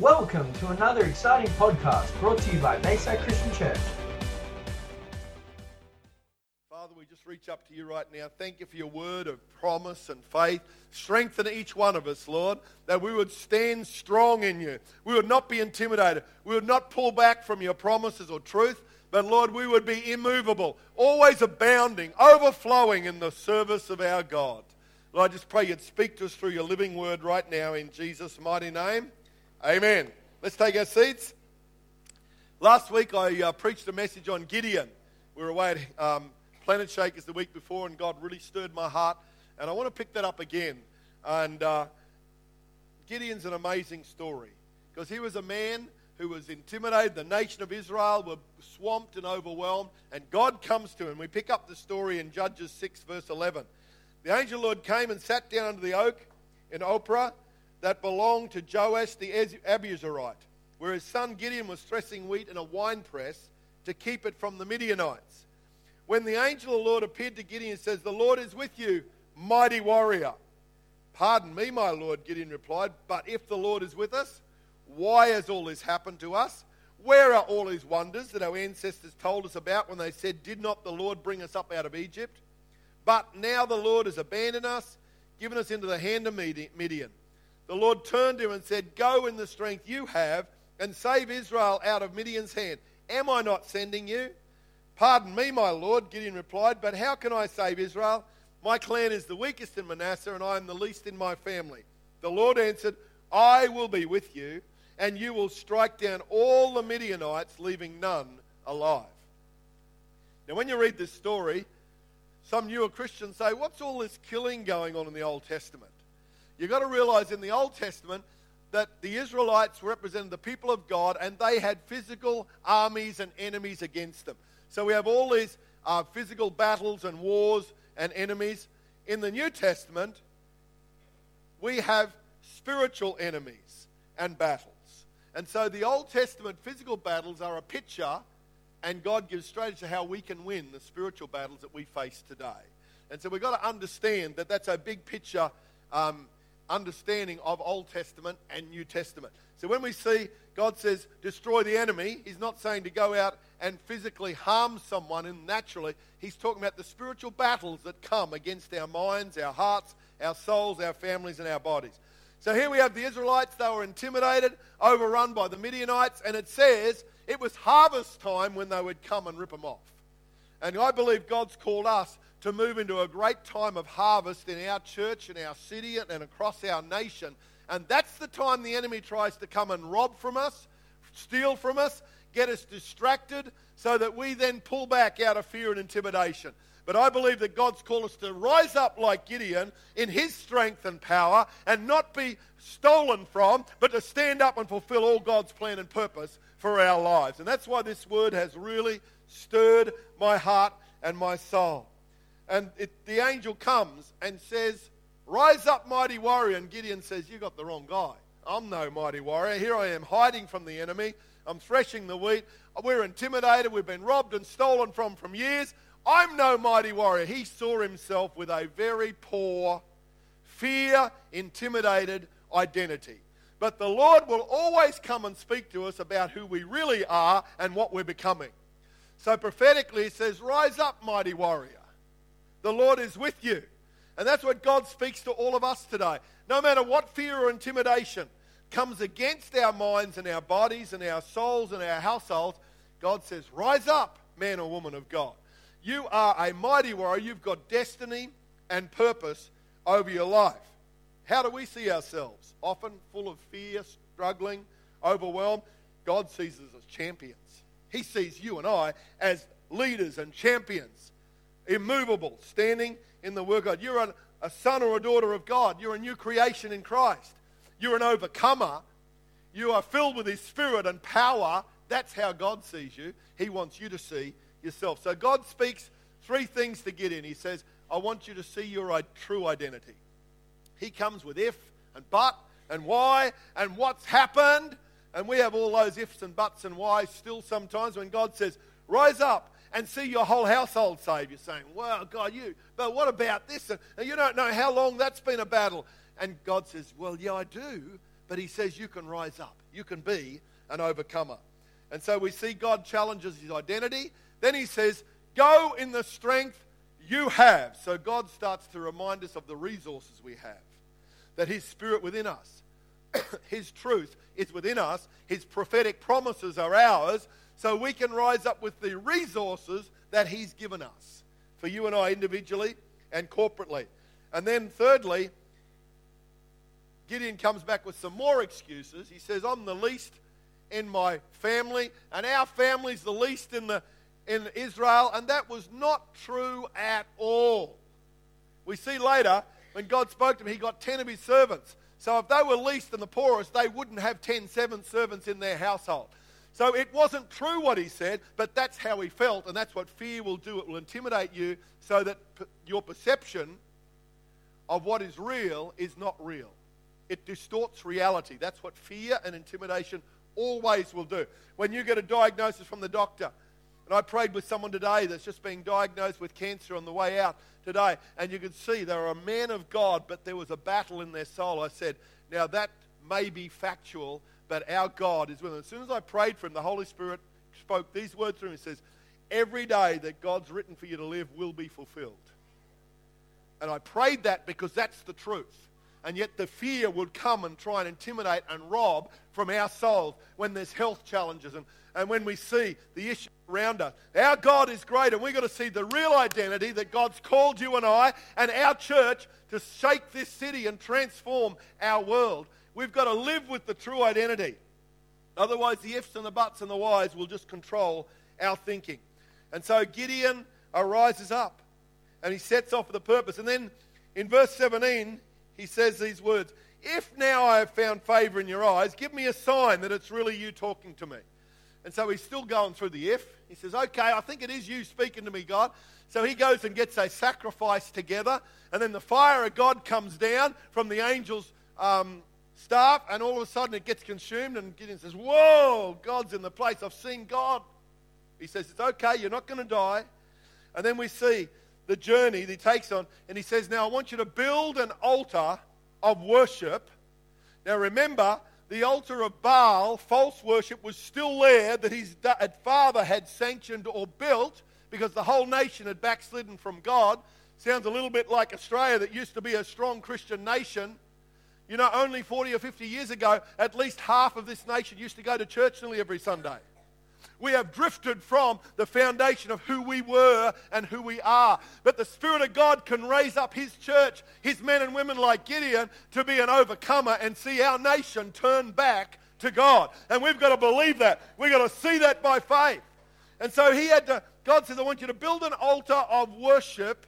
Welcome to another exciting podcast brought to you by Mesa Christian Church. Father, we just reach up to you right now. Thank you for your word of promise and faith. Strengthen each one of us, Lord, that we would stand strong in you. We would not be intimidated. We would not pull back from your promises or truth, but Lord, we would be immovable, always abounding, overflowing in the service of our God. Lord, I just pray you'd speak to us through your living word right now in Jesus' mighty name. Amen. Let's take our seats. Last week I preached a message on Gideon. We were away at Planet Shakers the week before, and God really stirred my heart. And I want to pick that up again. And Gideon's an amazing story, because he was a man who was intimidated. The nation of Israel were swamped and overwhelmed, and God comes to him. We pick up the story in Judges 6 verse 11. The angel of the Lord came and sat down under the oak in Ophrah that belonged to Joash the Abuzarite, where his son Gideon was threshing wheat in a winepress to keep it from the Midianites. When the angel of the Lord appeared to Gideon, he says, "The Lord is with you, mighty warrior." "Pardon me, my Lord," Gideon replied, "but if the Lord is with us, why has all this happened to us? Where are all his wonders that our ancestors told us about when they said, 'Did not the Lord bring us up out of Egypt?' But now the Lord has abandoned us, given us into the hand of Midian." The Lord turned to him and said, "Go in the strength you have and save Israel out of Midian's hand. Am I not sending you?" "Pardon me, my Lord," Gideon replied, "but how can I save Israel? My clan is the weakest in Manasseh, and I am the least in my family." The Lord answered, "I will be with you, and you will strike down all the Midianites, leaving none alive." Now, when you read this story, some newer Christians say, "What's all this killing going on in the Old Testament?" You've got to realize in the Old Testament that the Israelites represented the people of God, and they had physical armies and enemies against them. So we have all these physical battles and wars and enemies. In the New Testament, we have spiritual enemies and battles. And so the Old Testament physical battles are a picture, and God gives strategy to how we can win the spiritual battles that we face today. And so we've got to understand that that's a big picture understanding of Old Testament and New Testament. So when we see God says destroy the enemy, he's not saying to go out and physically harm someone and naturally. He's talking about the spiritual battles that come against our minds, our hearts, our souls, our families, and our bodies. So here we have the Israelites. They were intimidated, overrun by the Midianites, and it says it was harvest time when they would come and rip them off. And I believe God's called us to move into a great time of harvest in our church, in our city, and across our nation. And that's the time the enemy tries to come and rob from us, steal from us, get us distracted, so that we then pull back out of fear and intimidation. But I believe that God's called us to rise up like Gideon in his strength and power, and not be stolen from, but to stand up and fulfill all God's plan and purpose for our lives. And that's why this word has really stirred my heart and my soul. And the angel comes and says, "Rise up, mighty warrior." And Gideon says, "You got the wrong guy. I'm no mighty warrior. Here I am hiding from the enemy. I'm threshing the wheat. We're intimidated. We've been robbed and stolen from years. I'm no mighty warrior." He saw himself with a very poor, fear, intimidated identity. But the Lord will always come and speak to us about who we really are and what we're becoming. So prophetically, he says, "Rise up, mighty warrior. The Lord is with you." And that's what God speaks to all of us today. No matter what fear or intimidation comes against our minds and our bodies and our souls and our households, God says, "Rise up, man or woman of God. You are a mighty warrior. You've got destiny and purpose over your life." How do we see ourselves? Often full of fear, struggling, overwhelmed. God sees us as champions. He sees you and I as leaders and champions. Immovable, standing in the word of God. You're a son or a daughter of God. You're a new creation in Christ. You're an overcomer. You are filled with his spirit and power. That's how God sees you. He wants you to see yourself. So God speaks three things to Gideon. He says, "I want you to see your true identity." He comes with if and but and why and what's happened. And we have all those ifs and buts and whys still sometimes. When God says, "Rise up and see your whole household saved," you're saying, "Wow, God, you, but what about this? And you don't know how long that's been a battle." And God says, "Well, yeah, I do, But he says you can rise up. You can be an overcomer. And so we see God challenges his identity. Then he says, go in the strength you have. So God starts to remind us of the resources we have. That his spirit within us, his truth is within us, his prophetic promises are ours, so we can rise up with the resources that he's given us, for you and I individually and corporately. And then thirdly, Gideon comes back with some more excuses. He says, I'm the least in my family, and our family's the least in Israel, and that was not true at all. We see later, when God spoke to him, he got 10 of his servants. So if they were least and the poorest, they wouldn't have 10 servants in their household. So it wasn't true what he said, but that's how he felt, and that's what fear will do. It will intimidate you so that your perception of what is real is not real. It distorts reality. That's what fear and intimidation always will do. When you get a diagnosis from the doctor, and I prayed with someone today that's just been diagnosed with cancer on the way out today, and you could see they were a man of God, but there was a battle in their soul. I said, now that may be factual, but our God is with them. As soon as I prayed for him, the Holy Spirit spoke these words through him. He says, every day that God's written for you to live will be fulfilled. And I prayed that because that's the truth. And yet the fear would come and try and intimidate and rob from our souls when there's health challenges and when we see the issue around us. Our God is great, and we've got to see the real identity that God's called you and I and our church to shake this city and transform our world. We've got to live with the true identity. Otherwise, the ifs and the buts and the whys will just control our thinking. And so Gideon arises up, and he sets off with a purpose. And then in verse 17... he says these words, if now I have found favor in your eyes, give me a sign that it's really you talking to me. And so he's still going through the if. He says, okay, I think it is you speaking to me, God. So he goes and gets a sacrifice together, and then the fire of God comes down from the angel's staff, and all of a sudden it gets consumed, and Gideon says, whoa, God's in the place. I've seen God. He says, it's okay, you're not going to die. And then we see the journey that he takes on, and he says, now I want you to build an altar of worship. Now remember, the altar of Baal, false worship, was still there that his father had sanctioned or built because the whole nation had backslidden from God. Sounds a little bit like Australia that used to be a strong Christian nation. You know, only 40 or 50 years ago, at least half of this nation used to go to church nearly every Sunday. We have drifted from the foundation of who we were and who we are. But the Spirit of God can raise up his church, his men and women like Gideon, to be an overcomer and see our nation turn back to God. And we've got to believe that. We've got to see that by faith. And so God says, I want you to build an altar of worship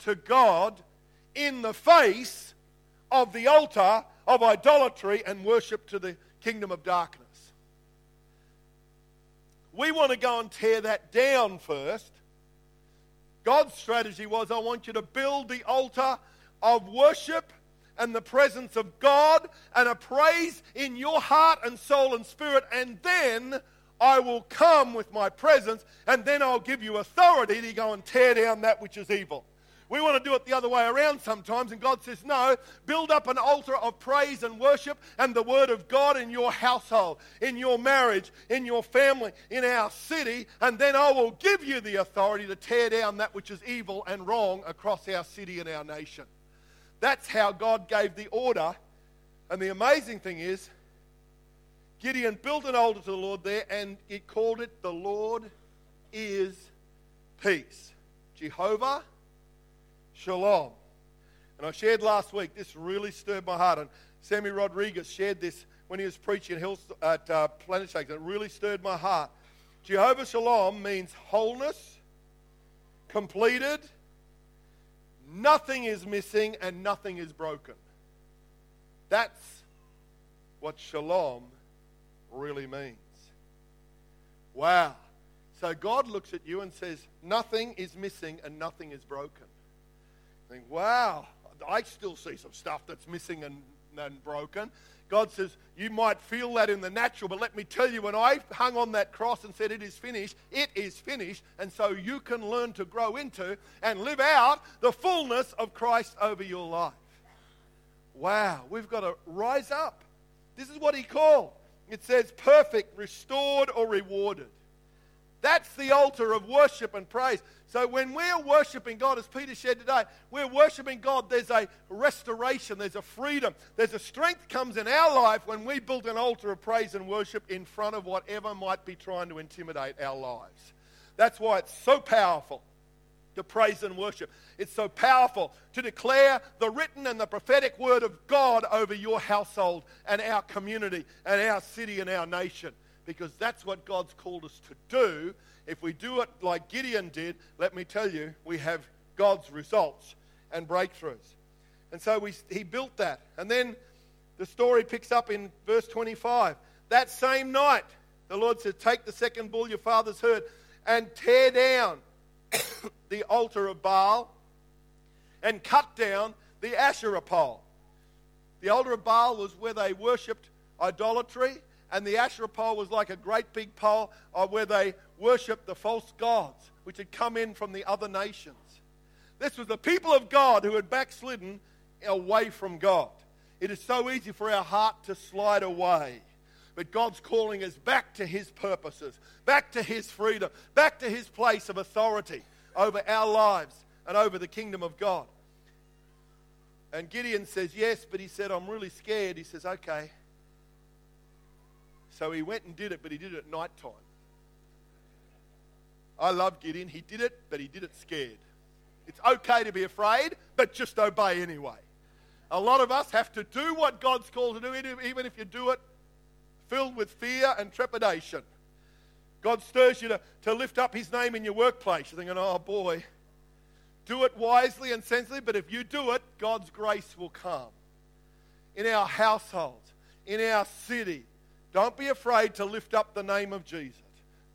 to God in the face of the altar of idolatry and worship to the kingdom of darkness. We want to go and tear that down first. God's strategy was, I want you to build the altar of worship and the presence of God and a praise in your heart and soul and spirit, and then I will come with my presence, and then I'll give you authority to go and tear down that which is evil. We want to do it the other way around sometimes, and God says, no, build up an altar of praise and worship and the Word of God in your household, in your marriage, in your family, in our city, and then I will give you the authority to tear down that which is evil and wrong across our city and our nation. That's how God gave the order, and the amazing thing is, Gideon built an altar to the Lord there, and he called it, the Lord is peace. Jehovah Shalom. And I shared last week, this really stirred my heart, and Sammy Rodriguez shared this when he was preaching at Planet Shakers. It really stirred my heart. Jehovah Shalom means wholeness, completed, nothing is missing and nothing is broken. That's what Shalom really means. Wow. So God looks at you and says, nothing is missing and nothing is broken. Think, wow, I still see some stuff that's missing and broken. God says, you might feel that in the natural, but let me tell you, when I hung on that cross and said, it is finished, and so you can learn to grow into and live out the fullness of Christ over your life. Wow, we've got to rise up This is what he called. It says perfect, restored, or rewarded. That's the altar of worship and praise. So when we're worshiping God, as Peter shared today, we're worshiping God, there's a restoration, there's a freedom, there's a strength comes in our life when we build an altar of praise and worship in front of whatever might be trying to intimidate our lives. That's why it's so powerful to praise and worship. It's so powerful to declare the written and the prophetic word of God over your household and our community and our city and our nation. Because that's what God's called us to do. If we do it like Gideon did, let me tell you, we have God's results and breakthroughs. And so he built that. And then the story picks up in verse 25. That same night, the Lord said, take the second bull your father's herd and tear down the altar of Baal and cut down the Asherah pole. The altar of Baal was where they worshipped idolatry. And the Asherah pole was like a great big pole where they worshipped the false gods, which had come in from the other nations. This was the people of God who had backslidden away from God. It is so easy for our heart to slide away. But God's calling us back to his purposes, back to his freedom, back to his place of authority over our lives and over the kingdom of God. And Gideon says, yes, but he said, I'm really scared. He says, okay. So he went and did it, but he did it at night time. I love Gideon. He did it, but he did it scared. It's okay to be afraid, but just obey anyway. A lot of us have to do what God's called to do, even if you do it filled with fear and trepidation. God stirs you to lift up his name in your workplace. You're thinking, oh boy. Do it wisely and sensibly, but if you do it, God's grace will come. In our households, in our city, don't be afraid to lift up the name of Jesus.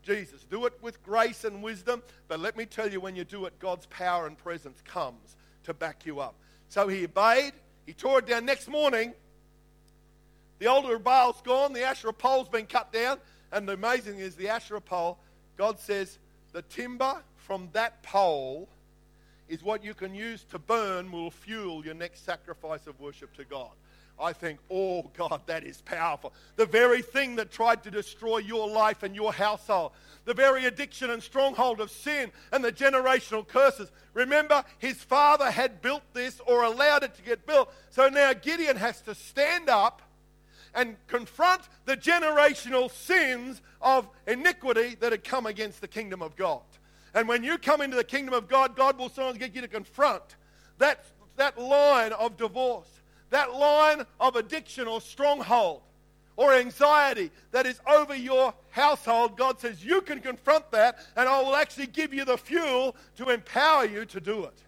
Jesus, do it with grace and wisdom, but let me tell you, when you do it, God's power and presence comes to back you up. So he obeyed, he tore it down. Next morning, the altar of Baal's gone, the Asherah pole's been cut down, and the amazing thing is the Asherah pole, God says, the timber from that pole is what you can use to burn will fuel your next sacrifice of worship to God. I think, oh God, that is powerful. The very thing that tried to destroy your life and your household, the very addiction and stronghold of sin and the generational curses. Remember, his father had built this or allowed it to get built. So now Gideon has to stand up and confront the generational sins of iniquity that had come against the kingdom of God. And when you come into the kingdom of God, God will sometimes get you to confront that line of divorce, that line of addiction or stronghold or anxiety that is over your household. God says you can confront that, and I will actually give you the fuel to empower you to do it.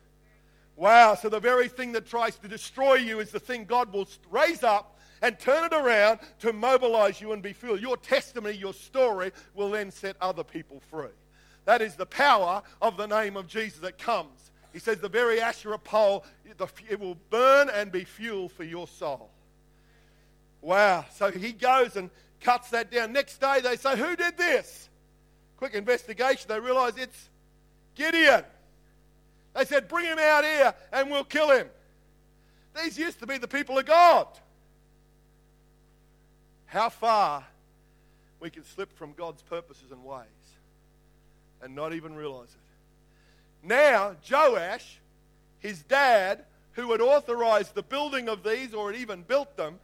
Wow, so the very thing that tries to destroy you is the thing God will raise up and turn it around to mobilize you and be fueled. Your testimony, your story will then set other people free. That is the power of the name of Jesus that comes. He says the very Asherah pole, it will burn and be fuel for your soul. Wow. So he goes and cuts that down. Next day they say, who did this? Quick investigation. They realize it's Gideon. They said, bring him out here and we'll kill him. These used to be the people of God. How far we can slip from God's purposes and ways and not even realize it. Now, Joash, his dad, who had authorized the building of these or had even built them,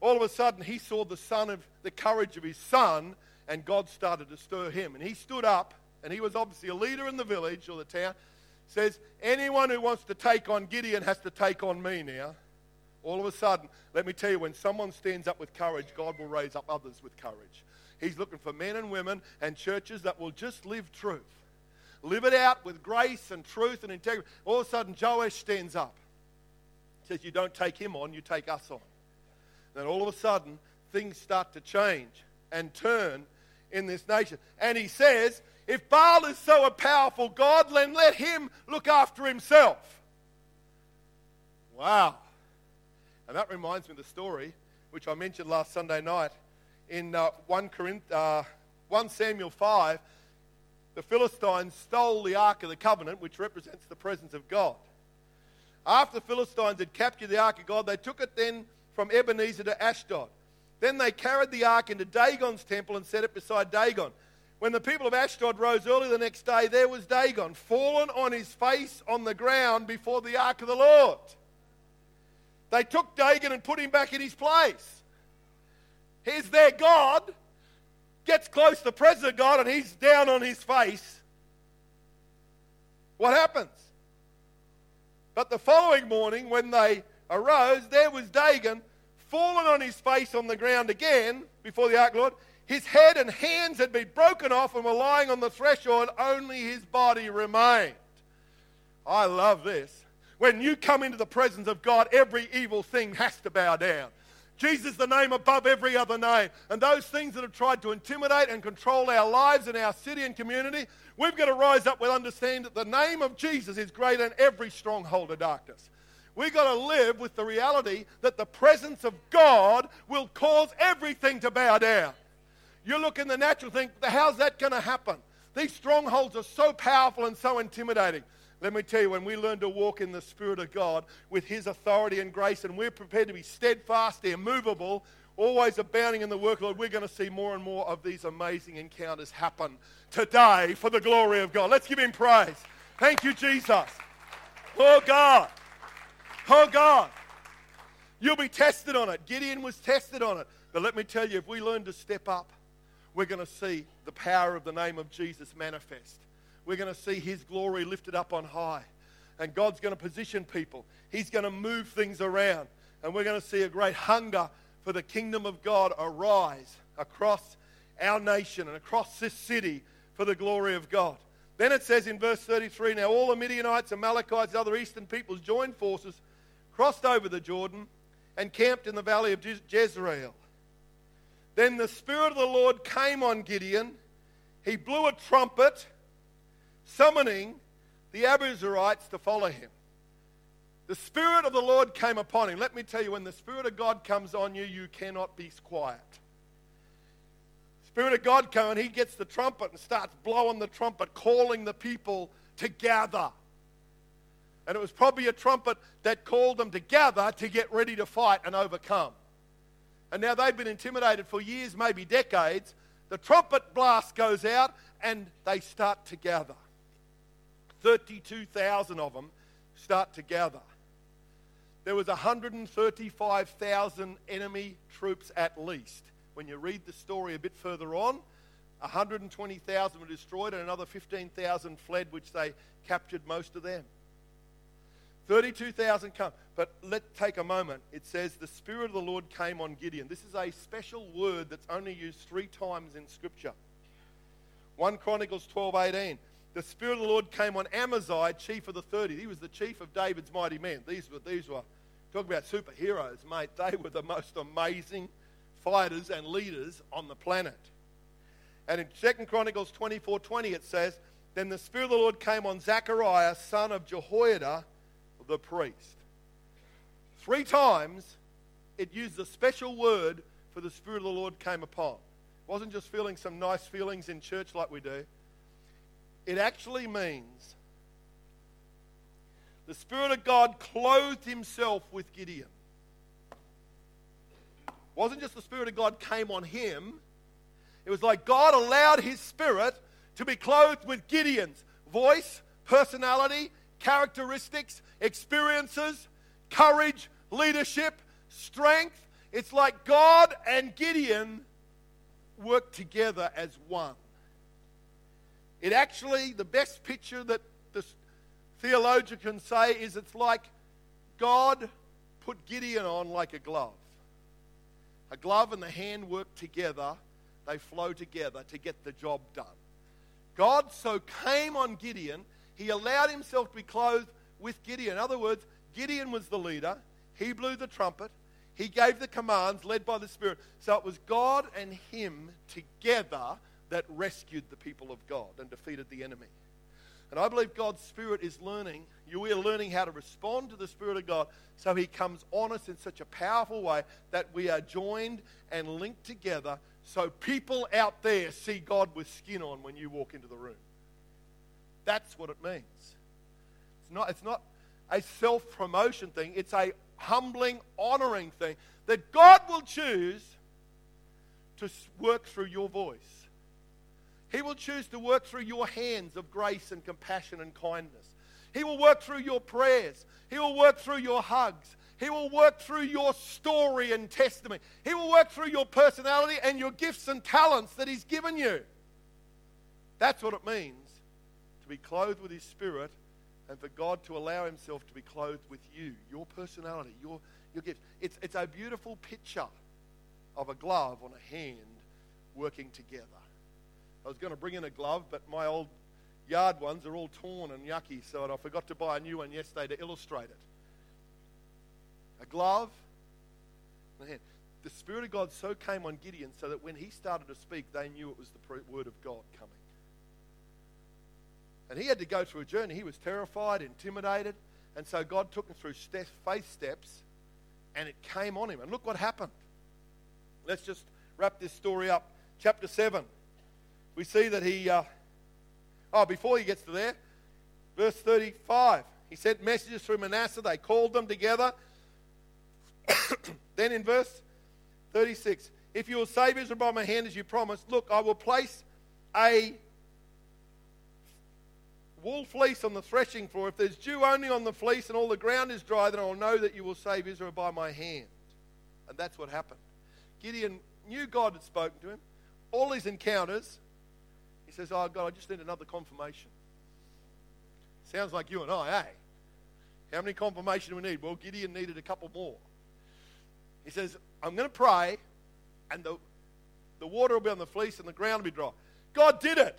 all of a sudden he saw the courage of his son, and God started to stir him. And he stood up, and he was obviously a leader in the village or the town, says, anyone who wants to take on Gideon has to take on me now. All of a sudden, let me tell you, when someone stands up with courage, God will raise up others with courage. He's looking for men and women and churches that will just live truth. Live it out with grace and truth and integrity. All of a sudden, Joash stands up. Says, you don't take him on, you take us on. Then all of a sudden, things start to change and turn in this nation. And he says, if Baal is so a powerful God, then let him look after himself. Wow. And that reminds me of the story, which I mentioned last Sunday night, in 1 Samuel 5, the Philistines stole the Ark of the Covenant, which represents the presence of God. After the Philistines had captured the Ark of God, they took it then from Ebenezer to Ashdod. Then they carried the ark into Dagon's temple and set it beside Dagon. When the people of Ashdod rose early the next day, there was Dagon, fallen on his face on the ground before the ark of the Lord. They took Dagon and put him back in his place. Here's their God, gets close to the presence of God, and he's down on his face. What happens? But the following morning, when they arose, there was Dagon, fallen on his face on the ground again before the ark of the Lord. His head and hands had been broken off and were lying on the threshold. Only his body remained. I love this. When you come into the presence of God, every evil thing has to bow down. Jesus, the name above every other name. And those things that have tried to intimidate and control our lives and our city and community, we've got to rise up with understanding that the name of Jesus is greater than every stronghold of darkness. We've got to live with the reality that the presence of God will cause everything to bow down. You look in the natural, think, how's that going to happen? These strongholds are so powerful and so intimidating. Let me tell you, when we learn to walk in the Spirit of God with His authority and grace, and we're prepared to be steadfast, immovable, always abounding in the work of the Lord, we're going to see more and more of these amazing encounters happen today for the glory of God. Let's give Him praise. Thank you, Jesus. Oh, God. Oh, God. You'll be tested on it. Gideon was tested on it. But let me tell you, if we learn to step up, we're going to see the power of the name of Jesus manifest. We're going to see His glory lifted up on high. And God's going to position people. He's going to move things around. And we're going to see a great hunger for the kingdom of God arise across our nation and across this city for the glory of God. Then it says in verse 33, now all the Midianites, Amalekites, and other eastern peoples joined forces, crossed over the Jordan, and camped in the valley of Jezreel. Then the Spirit of the Lord came on Gideon. He blew a trumpet, summoning the Abiezrites to follow him. The Spirit of the Lord came upon him. Let me tell you, when the Spirit of God comes on you, you cannot be quiet. Spirit of God comes, and He gets the trumpet and starts blowing the trumpet, calling the people to gather. And it was probably a trumpet that called them to gather to get ready to fight and overcome. And now they've been intimidated for years, maybe decades. The trumpet blast goes out and they start to gather. 32,000 of them start to gather. There was 135,000 enemy troops at least. When you read the story a bit further on, 120,000 were destroyed and another 15,000 fled, which they captured most of them. 32,000 come. But let's take a moment. It says, the Spirit of the Lord came on Gideon. This is a special word that's only used 3 times in Scripture. 1 Chronicles 12:18. The Spirit of the Lord came on Amaziah, chief of the 30. He was the chief of David's mighty men. These were talk about superheroes, mate. They were the most amazing fighters and leaders on the planet. And in 2 Chronicles 24:20 it says, then the Spirit of the Lord came on Zechariah, son of Jehoiada, the priest. 3 times it used a special word for the Spirit of the Lord came upon. It wasn't just feeling some nice feelings in church like we do. It actually means the Spirit of God clothed Himself with Gideon. It wasn't just the Spirit of God came on him. It was like God allowed His Spirit to be clothed with Gideon's voice, personality, characteristics, experiences, courage, leadership, strength. It's like God and Gideon work together as one. It actually, the best picture that the theologian can say is it's like God put Gideon on like a glove. A glove and the hand work together. They flow together to get the job done. God so came on Gideon. He allowed Himself to be clothed with Gideon. In other words, Gideon was the leader. He blew the trumpet. He gave the commands led by the Spirit. So it was God and him together that rescued the people of God and defeated the enemy. And I believe God's Spirit is learning. We are learning how to respond to the Spirit of God so He comes on us in such a powerful way that we are joined and linked together so people out there see God with skin on when you walk into the room. That's what it means. It's not a self-promotion thing. It's a humbling, honoring thing that God will choose to work through your voice. He will choose to work through your hands of grace and compassion and kindness. He will work through your prayers. He will work through your hugs. He will work through your story and testimony. He will work through your personality and your gifts and talents that He's given you. That's what it means to be clothed with His Spirit and for God to allow Himself to be clothed with you, your personality, your gifts. It's a beautiful picture of a glove on a hand working together. I was going to bring in a glove, but my old yard ones are all torn and yucky, so I forgot to buy a new one yesterday to illustrate it. A glove and a hand. The Spirit of God so came on Gideon so that when he started to speak, they knew it was the word of God coming. And he had to go through a journey. He was terrified, intimidated, and so God took him through faith steps, and it came on him. And look what happened. Let's just wrap this story up. Chapter 7. We see that he, before he gets to there, verse 35, he sent messages through Manasseh. They called them together. Then in verse 36, if you will save Israel by my hand as you promised, look, I will place a wool fleece on the threshing floor. If there's dew only on the fleece and all the ground is dry, then I will know that you will save Israel by my hand. And that's what happened. Gideon knew God had spoken to him. All his encounters, he says, oh, God, I just need another confirmation. Sounds like you and I, eh? How many confirmation do we need? Well, Gideon needed a couple more. He says, I'm going to pray, and the water will be on the fleece and the ground will be dry. God did it.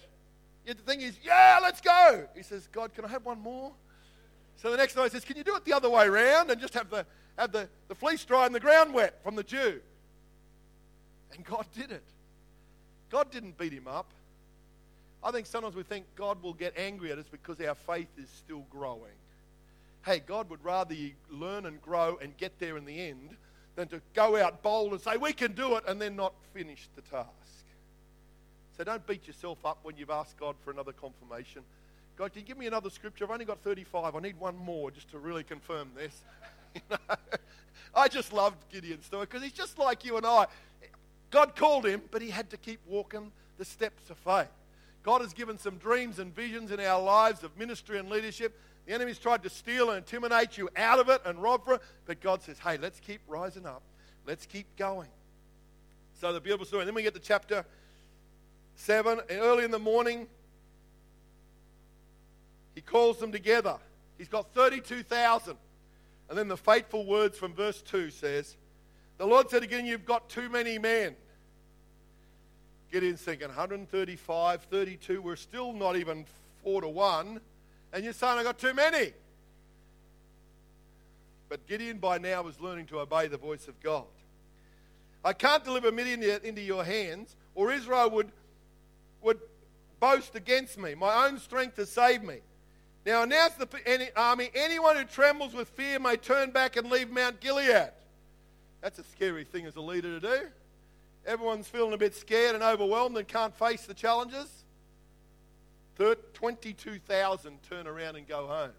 Yet the thing is, yeah, let's go. He says, God, can I have one more? So the next night he says, can you do it the other way around and just have the fleece dry and the ground wet from the dew? And God did it. God didn't beat him up. I think sometimes we think God will get angry at us because our faith is still growing. Hey, God would rather you learn and grow and get there in the end than to go out bold and say, we can do it, and then not finish the task. So don't beat yourself up when you've asked God for another confirmation. God, can you give me another scripture? I've only got 35. I need one more just to really confirm this. You know? I just loved Gideon's story because he's just like you and I. God called him, but he had to keep walking the steps of faith. God has given some dreams and visions in our lives of ministry and leadership. The enemy's tried to steal and intimidate you out of it and rob for it, but God says, hey, let's keep rising up. Let's keep going. So the beautiful story. And then we get to chapter 7. And early in the morning, he calls them together. He's got 32,000. And then the fateful words from verse 2 says, the Lord said again, you've got too many men. Gideon's thinking, 135, 32, we're still not even 4-1. And you're saying, I got too many. But Gideon by now was learning to obey the voice of God. I can't deliver Midian into your hands, or Israel would boast against me. My own strength has saved me. Now announce to the army, anyone who trembles with fear may turn back and leave Mount Gilead. That's a scary thing as a leader to do. Everyone's feeling a bit scared and overwhelmed and can't face the challenges. 22,000 turn around and go home.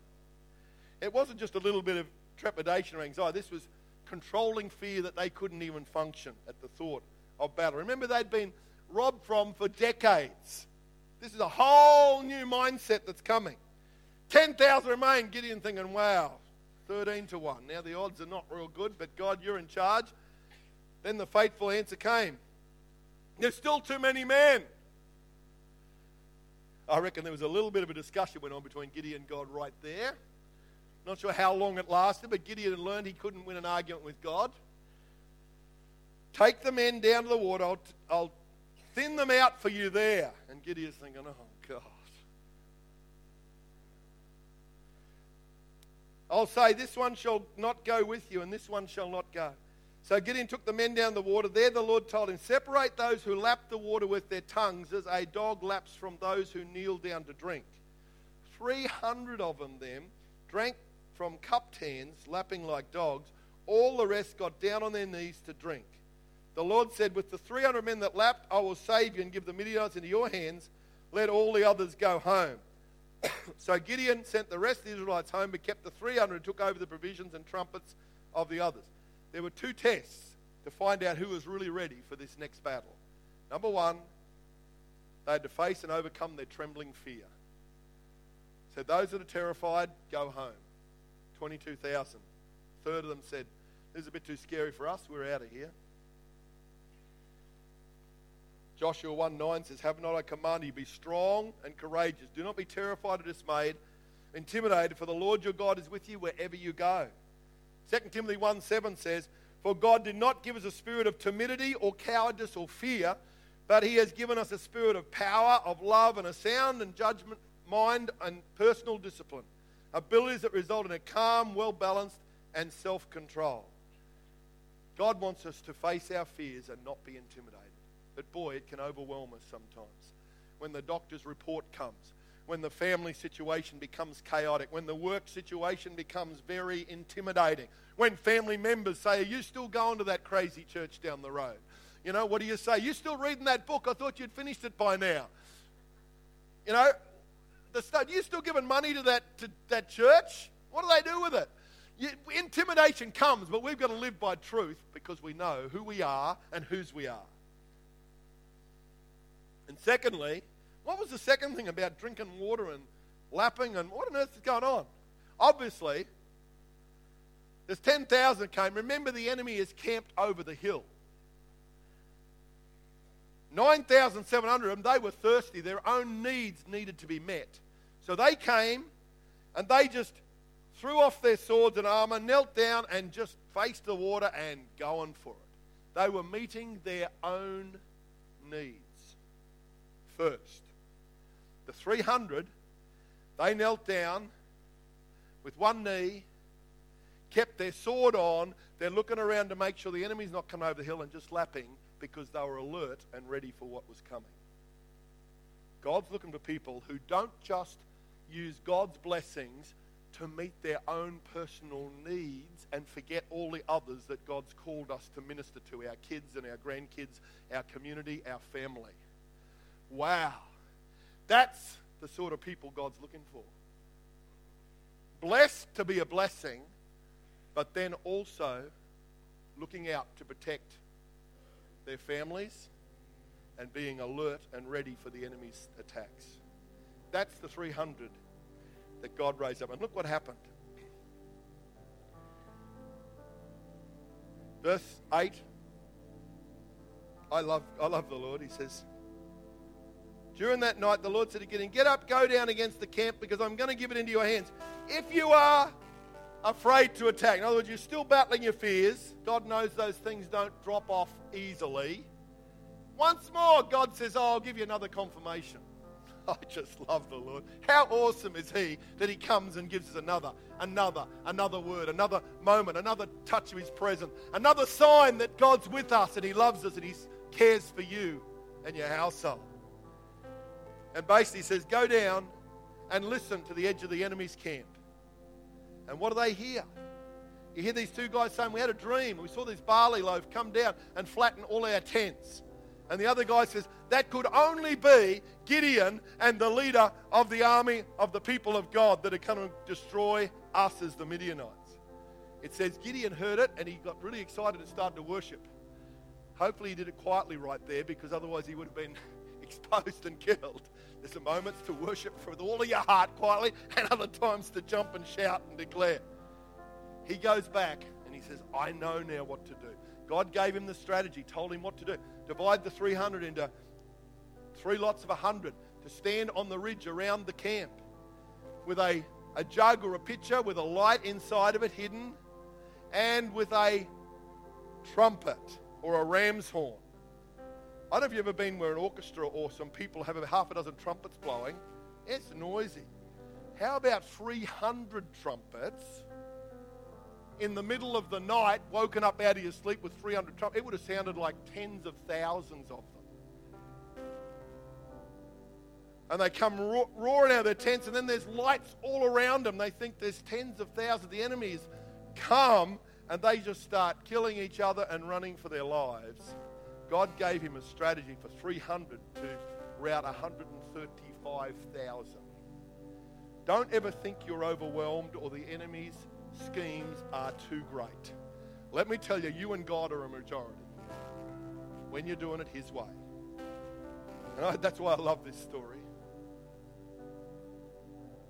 It wasn't just a little bit of trepidation or anxiety. This was controlling fear that they couldn't even function at the thought of battle. Remember, they'd been robbed from for decades. This is a whole new mindset that's coming. 10,000 remain. Gideon thinking, wow. 13-1. Now the odds are not real good, but God, you're in charge. Then the fateful answer came. There's still too many men. I reckon there was a little bit of a discussion went on between Gideon and God right there. Not sure how long it lasted, but Gideon learned he couldn't win an argument with God. Take the men down to the water. I'll thin them out for you there. And Gideon's thinking, oh, God. I'll say, this one shall not go with you, and this one shall not go. So Gideon took the men down the water. There the Lord told him, separate those who lap the water with their tongues as a dog laps from those who kneel down to drink. 300 of them drank from cupped hands, lapping like dogs. All the rest got down on their knees to drink. The Lord said, with the 300 men that lapped, I will save you and give the Midianites into your hands. Let all the others go home. So Gideon sent the rest of the Israelites home, but kept the 300 and took over the provisions and trumpets of the others. There were two tests to find out who was really ready for this next battle. Number one, they had to face and overcome their trembling fear. Said, those that are terrified, go home. 22,000. A third of them said, this is a bit too scary for us, we're out of here. Joshua 1:9 says, have not I commanded you, be strong and courageous. Do not be terrified or dismayed, intimidated, for the Lord your God is with you wherever you go. 2 Timothy 1:7 says, for God did not give us a spirit of timidity or cowardice or fear, but he has given us a spirit of power, of love, and a sound and judgment, mind, and personal discipline, abilities that result in a calm, well-balanced, and self-control. God wants us to face our fears and not be intimidated. But boy, it can overwhelm us sometimes. When the doctor's report comes, when the family situation becomes chaotic, when the work situation becomes very intimidating, when family members say, are you still going to that crazy church down the road? You know, what do you say? You still reading that book? I thought you'd finished it by now. You know, you still giving money to that church? What do they do with it? Intimidation comes, but we've got to live by truth because we know who we are and whose we are. And secondly, what was the second thing about drinking water and lapping and what on earth is going on? Obviously, there's 10,000 came. Remember, the enemy is camped over the hill. 9,700 of them, they were thirsty. Their own needs needed to be met. So they came and they just threw off their swords and armor, knelt down and just faced the water and going for it. They were meeting their own needs first. The 300, they knelt down with one knee, kept their sword on. They're looking around to make sure the enemy's not coming over the hill and just lapping, because they were alert and ready for what was coming. God's looking for people who don't just use God's blessings to meet their own personal needs and forget all the others that God's called us to minister to, our kids and our grandkids, our community, our family. Wow. That's the sort of people God's looking for. Blessed to be a blessing, but then also looking out to protect their families and being alert and ready for the enemy's attacks. That's the 300 that God raised up. And look what happened. Verse 8. I love the Lord. He says, during that night, the Lord said to Gideon, get up, go down against the camp, because I'm going to give it into your hands. If you are afraid to attack, in other words, you're still battling your fears. God knows those things don't drop off easily. Once more, God says, oh, I'll give you another confirmation. I just love the Lord. How awesome is he that he comes and gives us another word, another moment, another touch of his presence, another sign that God's with us and he loves us and he cares for you and your household. And basically says, go down and listen to the edge of the enemy's camp. And what do they hear? You hear these two guys saying, we had a dream. We saw this barley loaf come down and flatten all our tents. And the other guy says, that could only be Gideon and the leader of the army of the people of God that are going to destroy us as the Midianites. It says Gideon heard it and he got really excited and started to worship. Hopefully he did it quietly right there, because otherwise he would have been exposed and killed. There's a moments to worship with all of your heart quietly, and other times to jump and shout and declare. He goes back and he says, I know now what to do. God gave him the strategy, told him what to do. Divide the 300 into 3 lots of 100 to stand on the ridge around the camp with a jug or a pitcher with a light inside of it hidden, and with a trumpet or a ram's horn. I don't know if you've ever been where an orchestra or some people have a half a dozen trumpets blowing. It's noisy. How about 300 trumpets? In the middle of the night, woken up out of your sleep with 300 trumpets, it would have sounded like tens of thousands of them. And they come roaring out of their tents, and then there's lights all around them. They think there's tens of thousands. The enemies come, and they just start killing each other and running for their lives. God gave him a strategy for 300 to rout 135,000. Don't ever think you're overwhelmed or the enemy's schemes are too great. Let me tell you, you and God are a majority when you're doing it his way. And that's why I love this story.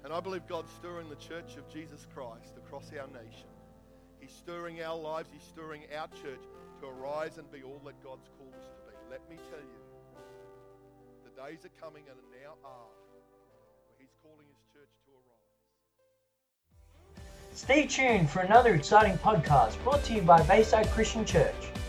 And I believe God's stirring the church of Jesus Christ across our nation. He's stirring our lives. He's stirring our church to arise and be all that God's called us to be. Let me tell you, the days are coming and now are where He's calling His church to arise. Stay tuned for another exciting podcast brought to you by Mesa Christian Church.